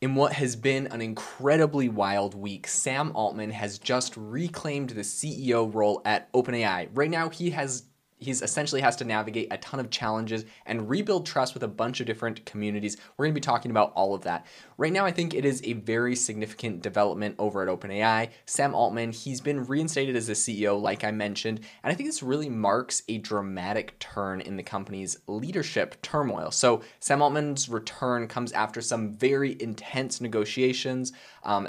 In what has been an incredibly wild week, Sam Altman has just reclaimed the CEO role at OpenAI. Right now, he essentially has to navigate a ton of challenges and rebuild trust with a bunch of different communities. We're going to be talking about all of that. Right now, I think it is a very significant development over at OpenAI. Sam Altman, he's been reinstated as the CEO, like I mentioned, and I think this really marks a dramatic turn in the company's leadership turmoil. So Sam Altman's return comes after some very intense negotiations.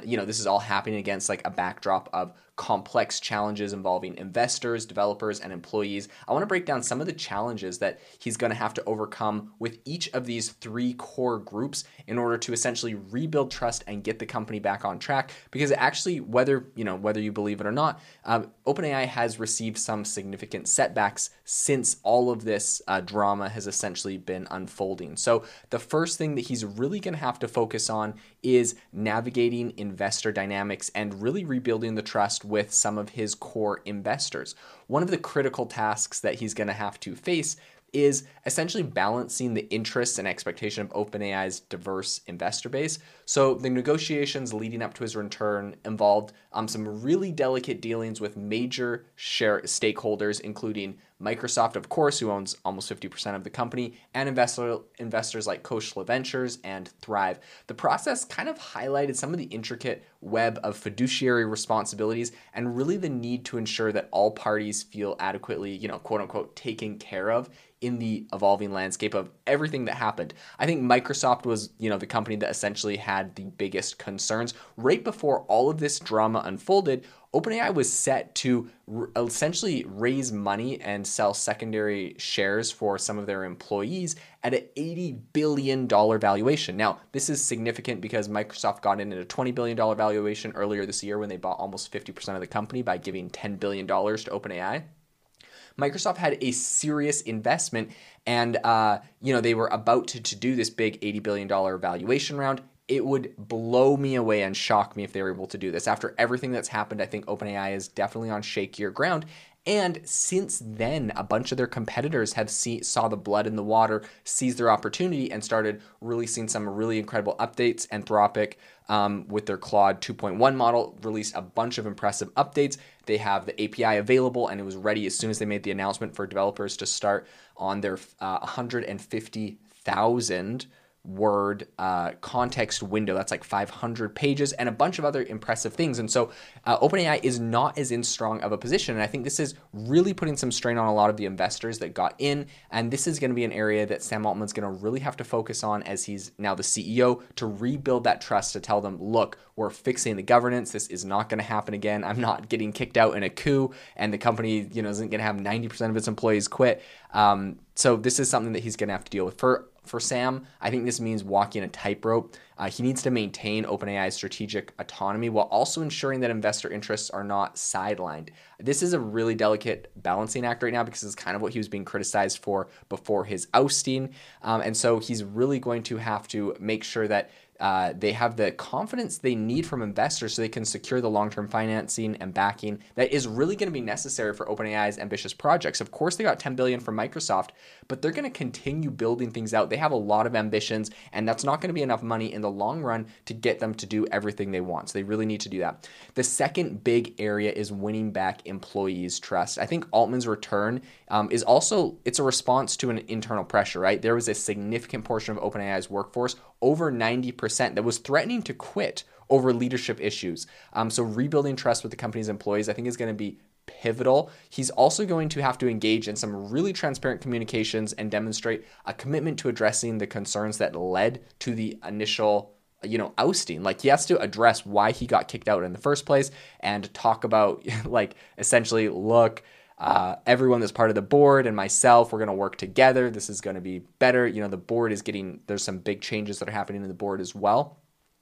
This is all happening against like a backdrop of complex challenges involving investors, developers, and employees. I want to break down some of the challenges that he's going to have to overcome with each of these three core groups in order to essentially rebuild trust and get the company back on track. Because actually, whether you believe it or not, OpenAI has received some significant setbacks since all of this drama has essentially been unfolding. So the first thing that he's really going to have to focus on is navigating investor dynamics and really rebuilding the trust with some of his core investors. One of the critical tasks that he's going to have to face is essentially balancing the interests and expectation of OpenAI's diverse investor base. So the negotiations leading up to his return involved some really delicate dealings with major stakeholders, including Microsoft, of course, who owns almost 50% of the company, and investors like Khosla Ventures and Thrive. The process kind of highlighted some of the intricate web of fiduciary responsibilities and really the need to ensure that all parties feel adequately, quote unquote, taken care of in the evolving landscape of everything that happened. I think Microsoft was, the company that essentially had the biggest concerns. Right before all of this drama unfolded, OpenAI was set to essentially raise money and sell secondary shares for some of their employees at an $80 billion valuation. Now, this is significant because Microsoft got in at a $20 billion valuation earlier this year when they bought almost 50% of the company by giving $10 billion to OpenAI. Microsoft had a serious investment and, they were about to do this big $80 billion valuation round. It would blow me away and shock me if they were able to do this. After everything that's happened, I think OpenAI is definitely on shakier ground. And since then, a bunch of their competitors have saw the blood in the water, seized their opportunity, and started releasing some really incredible updates. Anthropic, with their Claude 2.1 model, released a bunch of impressive updates. They have the API available, and it was ready as soon as they made the announcement for developers to start on their 150,000 word context window. That's like 500 pages and a bunch of other impressive things. And so OpenAI is not as in strong of a position. And I think this is really putting some strain on a lot of the investors that got in. And this is going to be an area that Sam Altman's going to really have to focus on as he's now the CEO, to rebuild that trust, to tell them, look, we're fixing the governance. This is not going to happen again. I'm not getting kicked out in a coup, and the company, isn't going to have 90% of its employees quit. So this is something that he's going to have to deal with. For Sam, I think this means walking a tightrope. He needs to maintain OpenAI's strategic autonomy while also ensuring that investor interests are not sidelined. This is a really delicate balancing act right now because it's kind of what he was being criticized for before his ousting. And so he's really going to have to make sure that they have the confidence they need from investors so they can secure the long-term financing and backing that is really going to be necessary for OpenAI's ambitious projects. Of course, they got $10 billion from Microsoft, but they're going to continue building things out. They have a lot of ambitions, and that's not going to be enough money in the long run to get them to do everything they want. So they really need to do that. The second big area is winning back employees' trust. I think Altman's return is also, it's a response to an internal pressure, right? There was a significant portion of OpenAI's workforce, over 90%, that was threatening to quit over leadership issues. So rebuilding trust with the company's employees, I think, is going to be pivotal. He's also going to have to engage in some really transparent communications and demonstrate a commitment to addressing the concerns that led to the initial ousting. Like, he has to address why he got kicked out in the first place and talk about, essentially, look, everyone that's part of the board and myself, we're going to work together. This is going to be better. The board is there's some big changes that are happening in the board as well.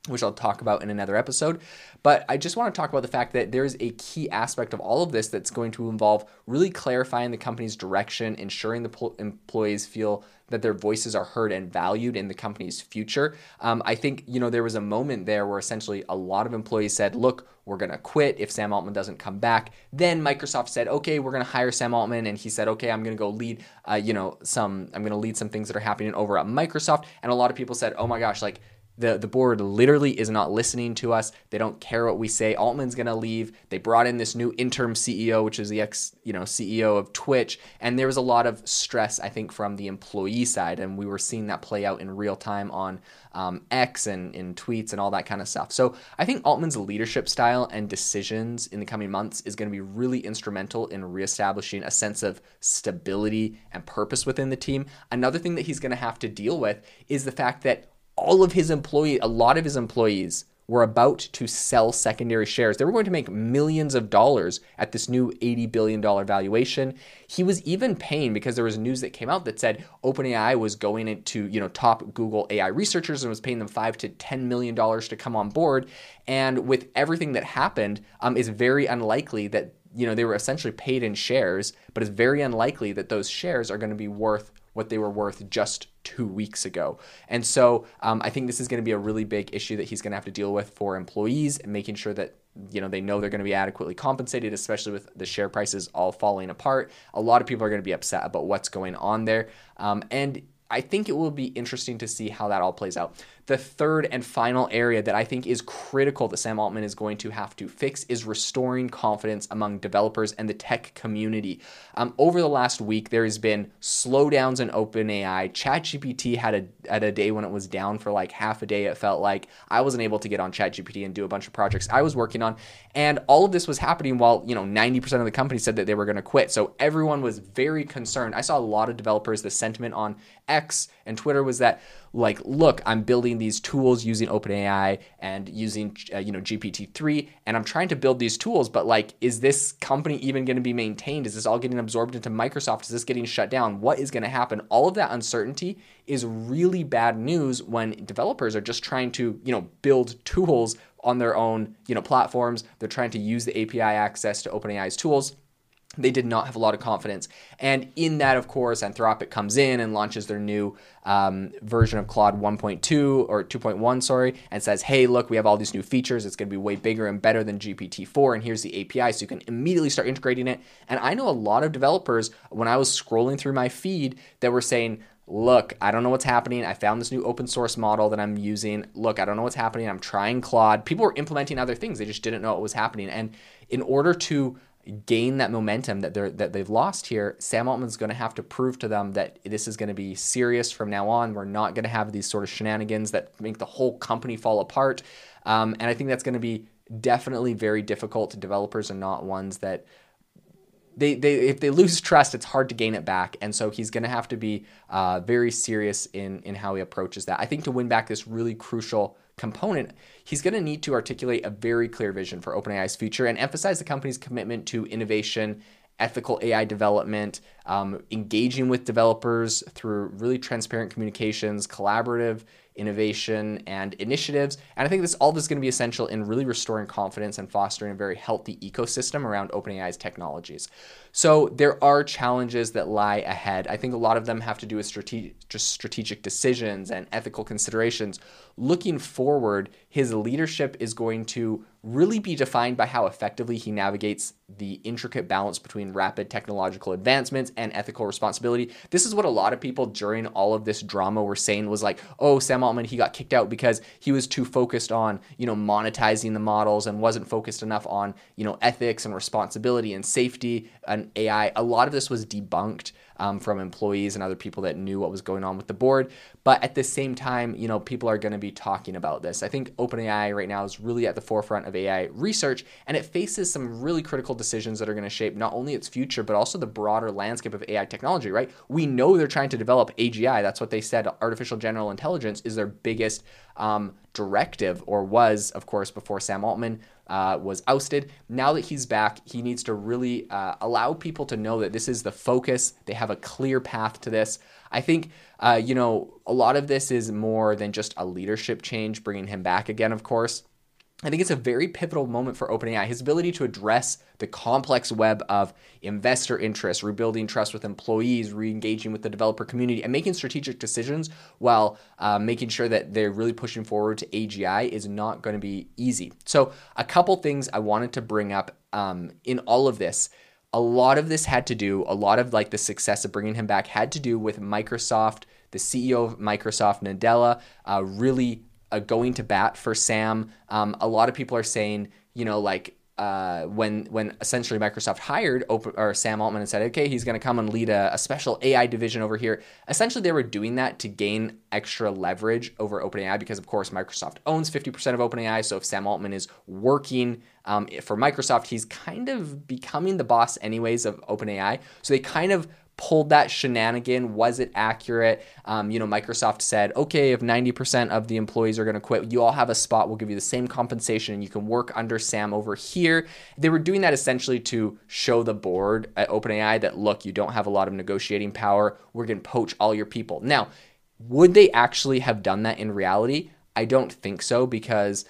which I'll talk about in another episode. But I just want to talk about the fact that there is a key aspect of all of this that's going to involve really clarifying the company's direction, ensuring the employees feel that their voices are heard and valued in the company's future. I think, you know, there was a moment there where essentially a lot of employees said, look, we're going to quit if Sam Altman doesn't come back. Then Microsoft said, okay, we're going to hire Sam Altman. And he said, okay, I'm going to go lead, I'm going to lead some things that are happening over at Microsoft. And a lot of people said, oh my gosh, like, the board literally is not listening to us. They don't care what we say. Altman's going to leave. They brought in this new interim CEO, which is the ex-CEO of Twitch. And there was a lot of stress, I think, from the employee side. And we were seeing that play out in real time on X and in tweets and all that kind of stuff. So I think Altman's leadership style and decisions in the coming months is going to be really instrumental in reestablishing a sense of stability and purpose within the team. Another thing that he's going to have to deal with is the fact that a lot of his employees were about to sell secondary shares. They were going to make millions of dollars at this new $80 billion valuation. He was even paying, because there was news that came out that said OpenAI was going into, top Google AI researchers and was paying them $5 to $10 million to come on board. And with everything that happened, it's very unlikely that, they were essentially paid in shares, but it's very unlikely that those shares are going to be worth what they were worth just 2 weeks ago. And so I think this is going to be a really big issue that he's going to have to deal with for employees, and making sure that, they know they're going to be adequately compensated, especially with the share prices all falling apart. A lot of people are going to be upset about what's going on there. And I think it will be interesting to see how that all plays out. The third and final area that I think is critical that Sam Altman is going to have to fix is restoring confidence among developers and the tech community. Over the last week, there has been slowdowns in OpenAI. ChatGPT had a day when it was down for like half a day, it felt like. I wasn't able to get on ChatGPT and do a bunch of projects I was working on. And all of this was happening while, 90% of the company said that they were going to quit. So everyone was very concerned. I saw a lot of developers, the sentiment on X and Twitter was that, like, look, I'm building these tools using OpenAI and using, GPT-3, and I'm trying to build these tools, but like, is this company even going to be maintained? Is this all getting absorbed into Microsoft? Is this getting shut down? What is going to happen? All of that uncertainty is really bad news when developers are just trying to, build tools on their own, platforms. They're trying to use the API access to OpenAI's tools. They did not have a lot of confidence. And in that, of course, Anthropic comes in and launches their new version of Claude 2.1, and says, hey, look, we have all these new features. It's going to be way bigger and better than GPT-4, and here's the API, so you can immediately start integrating it. And I know a lot of developers, when I was scrolling through my feed, that were saying, look, I don't know what's happening. I found this new open source model that I'm using. Look, I don't know what's happening. I'm trying Claude. People were implementing other things. They just didn't know what was happening. And in order to gain that momentum that they've lost here, Sam Altman's going to have to prove to them that this is going to be serious from now on. We're not going to have these sort of shenanigans that make the whole company fall apart. And I think that's going to be definitely very difficult. Developers are not ones that if they lose trust, it's hard to gain it back. And so he's going to have to be very serious in how he approaches that. I think to win back this really crucial component, he's going to need to articulate a very clear vision for OpenAI's future and emphasize the company's commitment to innovation, ethical AI development, engaging with developers through really transparent communications, collaborative innovation and initiatives. And I think all this is going to be essential in really restoring confidence and fostering a very healthy ecosystem around OpenAI's technologies. So there are challenges that lie ahead. I think a lot of them have to do with strategic decisions and ethical considerations. Looking forward, his leadership is going to really be defined by how effectively he navigates the intricate balance between rapid technological advancements and ethical responsibility. This is what a lot of people during all of this drama were saying was like, oh, Sam Altman, he got kicked out because he was too focused on, monetizing the models and wasn't focused enough on, ethics and responsibility and safety and AI. A lot of this was debunked from employees and other people that knew what was going on with the board. But at the same time, people are going to be talking about this. I think OpenAI right now is really at the forefront of AI research, and it faces some really critical decisions that are going to shape not only its future, but also the broader landscape of AI technology, right? We know they're trying to develop AGI. That's what they said. Artificial general intelligence is their biggest directive, or was, of course, before Sam Altman was ousted. Now that he's back, he needs to really allow people to know that this is the focus. They have a clear path to this. I think, you know, a lot of this is more than just a leadership change, bringing him back again, of course. I think it's a very pivotal moment for OpenAI. His ability to address the complex web of investor interests, rebuilding trust with employees, re-engaging with the developer community, and making strategic decisions while making sure that they're really pushing forward to AGI is not going to be easy. So a couple things I wanted to bring up in all of this. A lot of this had to do, a lot of like the success of bringing him back had to do with Microsoft, the CEO of Microsoft, Nadella, really going to bat for Sam. A lot of people are saying, you know, like when essentially Microsoft hired Sam Altman and said, okay, he's going to come and lead a special AI division over here. Essentially, they were doing that to gain extra leverage over OpenAI because, of course, Microsoft owns 50% of OpenAI. So if Sam Altman is working for Microsoft, he's kind of becoming the boss anyways of OpenAI. So they kind of pulled that shenanigan. Was it accurate? You know, Microsoft said, okay, if 90% of the employees are going to quit, you all have a spot. We'll give you the same compensation and you can work under Sam over here. They were doing that essentially to show the board at OpenAI that, look, you don't have a lot of negotiating power. We're going to poach all your people. Now, would they actually have done that in reality? I don't think so, because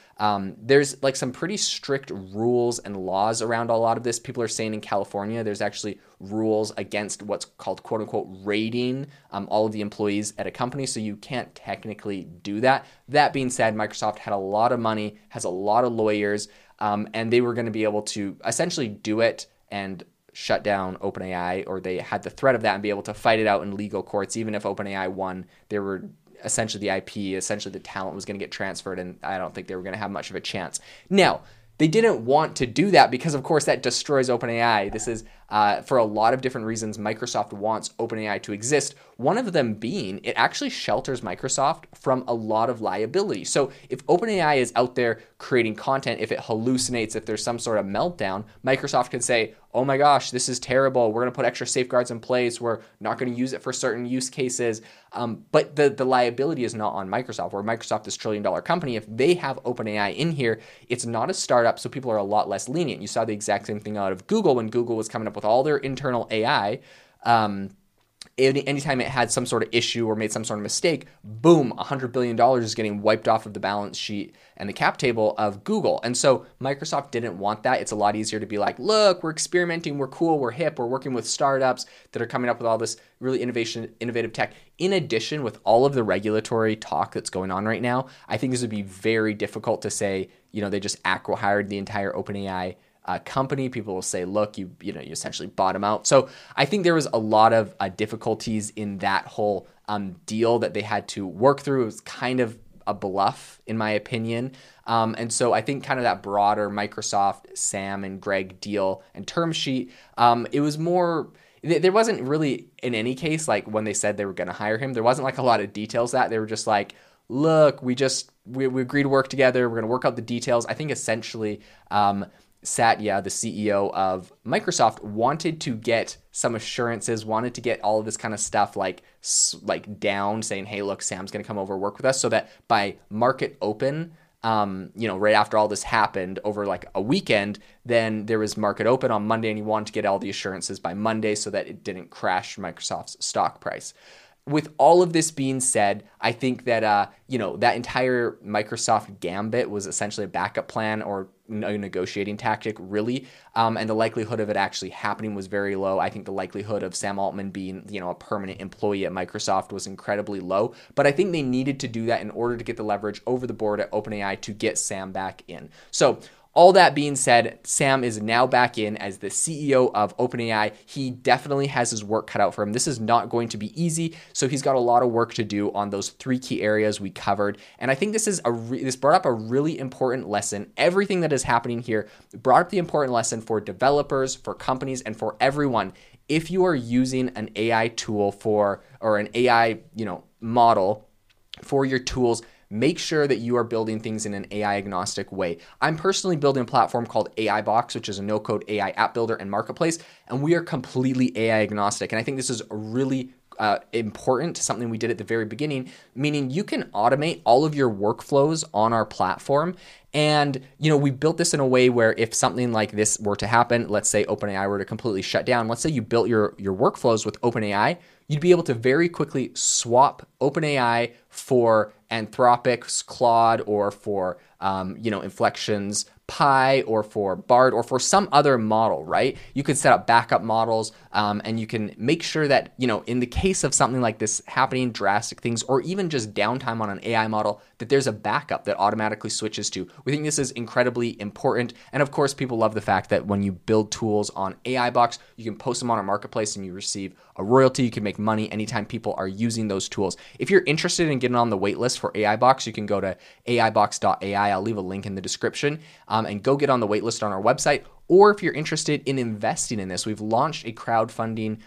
there's like some pretty strict rules and laws around a lot of this. People are saying in California, there's actually rules against what's called quote unquote raiding all of the employees at a company. So you can't technically do that. That being said, Microsoft had a lot of money, has a lot of lawyers, and they were going to be able to essentially do it and shut down OpenAI, or they had the threat of that and be able to fight it out in legal courts. Even if OpenAI won, they were essentially the IP, essentially the talent was going to get transferred, and I don't think they were going to have much of a chance. Now, they didn't want to do that because, of course, that destroys OpenAI. This is, for a lot of different reasons, Microsoft wants OpenAI to exist. One of them being it actually shelters Microsoft from a lot of liability. So if OpenAI is out there creating content, if it hallucinates, if there's some sort of meltdown, Microsoft can say, oh my gosh, this is terrible. We're going to put extra safeguards in place. We're not going to use it for certain use cases. But the liability is not on Microsoft, or Microsoft, this $1 trillion company. If they have OpenAI in here, it's not a startup, so people are a lot less lenient. You saw the exact same thing out of Google when Google was coming up with all their internal AI. Anytime it had some sort of issue or made some sort of mistake, boom, $100 billion is getting wiped off of the balance sheet and the cap table of Google. And so Microsoft didn't want that. It's a lot easier to be like, look, we're experimenting, we're cool, we're hip, we're working with startups that are coming up with all this really innovative tech. In addition, with all of the regulatory talk that's going on right now, I think this would be very difficult to say, you know, they just acqui-hired the entire OpenAI company. People will say, look, you essentially bought them out. So I think there was a lot of difficulties in that whole deal that they had to work through. It was kind of a bluff, in my opinion. And so I think kind of that broader Microsoft, Sam and Greg deal and term sheet, it was more, there wasn't really, in any case, like when they said they were going to hire him, there wasn't like a lot of details that they were just like, look, we agreed to work together. We're going to work out the details. I think essentially, Satya, the CEO of Microsoft, wanted to get some assurances, wanted to get all of this kind of stuff like down, saying, hey, look, Sam's going to come over, work with us, so that by market open, right after all this happened over like a weekend, then there was market open on Monday, and he wanted to get all the assurances by Monday so that it didn't crash Microsoft's stock price. With all of this being said, I think that, that entire Microsoft gambit was essentially a backup plan or negotiating tactic, really. And the likelihood of it actually happening was very low. I think the likelihood of Sam Altman being, a permanent employee at Microsoft was incredibly low. But I think they needed to do that in order to get the leverage over the board at OpenAI to get Sam back in. So all that being said, Sam is now back in as the CEO of OpenAI. He definitely has his work cut out for him. This is not going to be easy, so he's got a lot of work to do on those three key areas we covered. And I think this is this brought up a really important lesson. Everything that is happening here brought up the important lesson for developers, for companies, and for everyone. If you are using an AI tool or an AI, model for your tools, make sure that you are building things in an AI agnostic way. I'm personally building a platform called AI Box, which is a no-code AI app builder and marketplace, and we are completely AI agnostic. And I think this is really important, something we did at the very beginning, meaning you can automate all of your workflows on our platform. And, you know, we built this in a way where if something like this were to happen, let's say OpenAI were to completely shut down, let's say you built your workflows with OpenAI, you'd be able to very quickly swap OpenAI for Anthropic's Claude, or for, you know, Inflection's Pi, or for Bard, or for some other model, right? You could set up backup models, and you can make sure that, you know, in the case of something like this happening, drastic things, or even just downtime on an AI model, that there's a backup that automatically switches to. We think this is incredibly important. And of course, people love the fact that when you build tools on AI Box, you can post them on our marketplace and you receive a royalty. You can make money anytime people are using those tools. If you're interested in getting on the wait list for AI Box, you can go to AIbox.ai. I'll leave a link in the description, and go get on the wait list on our website. Or if you're interested in investing in this, we've launched a crowdfunding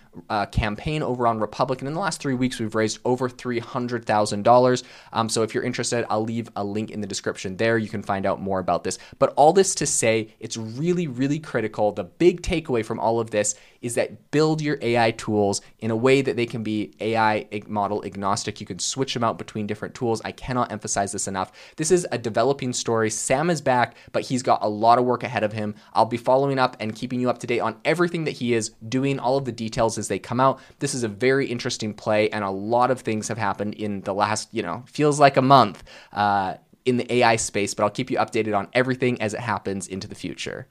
campaign over on Republic. And in the last 3 weeks, we've raised over $300,000. So if you're interested, I'll leave a link in the description there. You can find out more about this. But all this to say, it's really, really critical. The big takeaway from all of this is that build your AI tools in a way that they can be AI model agnostic. You can switch them out between different tools. I cannot emphasize this enough. This is a developing story. Sam is back, but he's got a lot of work ahead of him. I'll be following up and keeping you up to date on everything that he is doing, all of the details as they come out. This is a very interesting play, and a lot of things have happened in the last, you know, feels like a month in the AI space, but I'll keep you updated on everything as it happens into the future.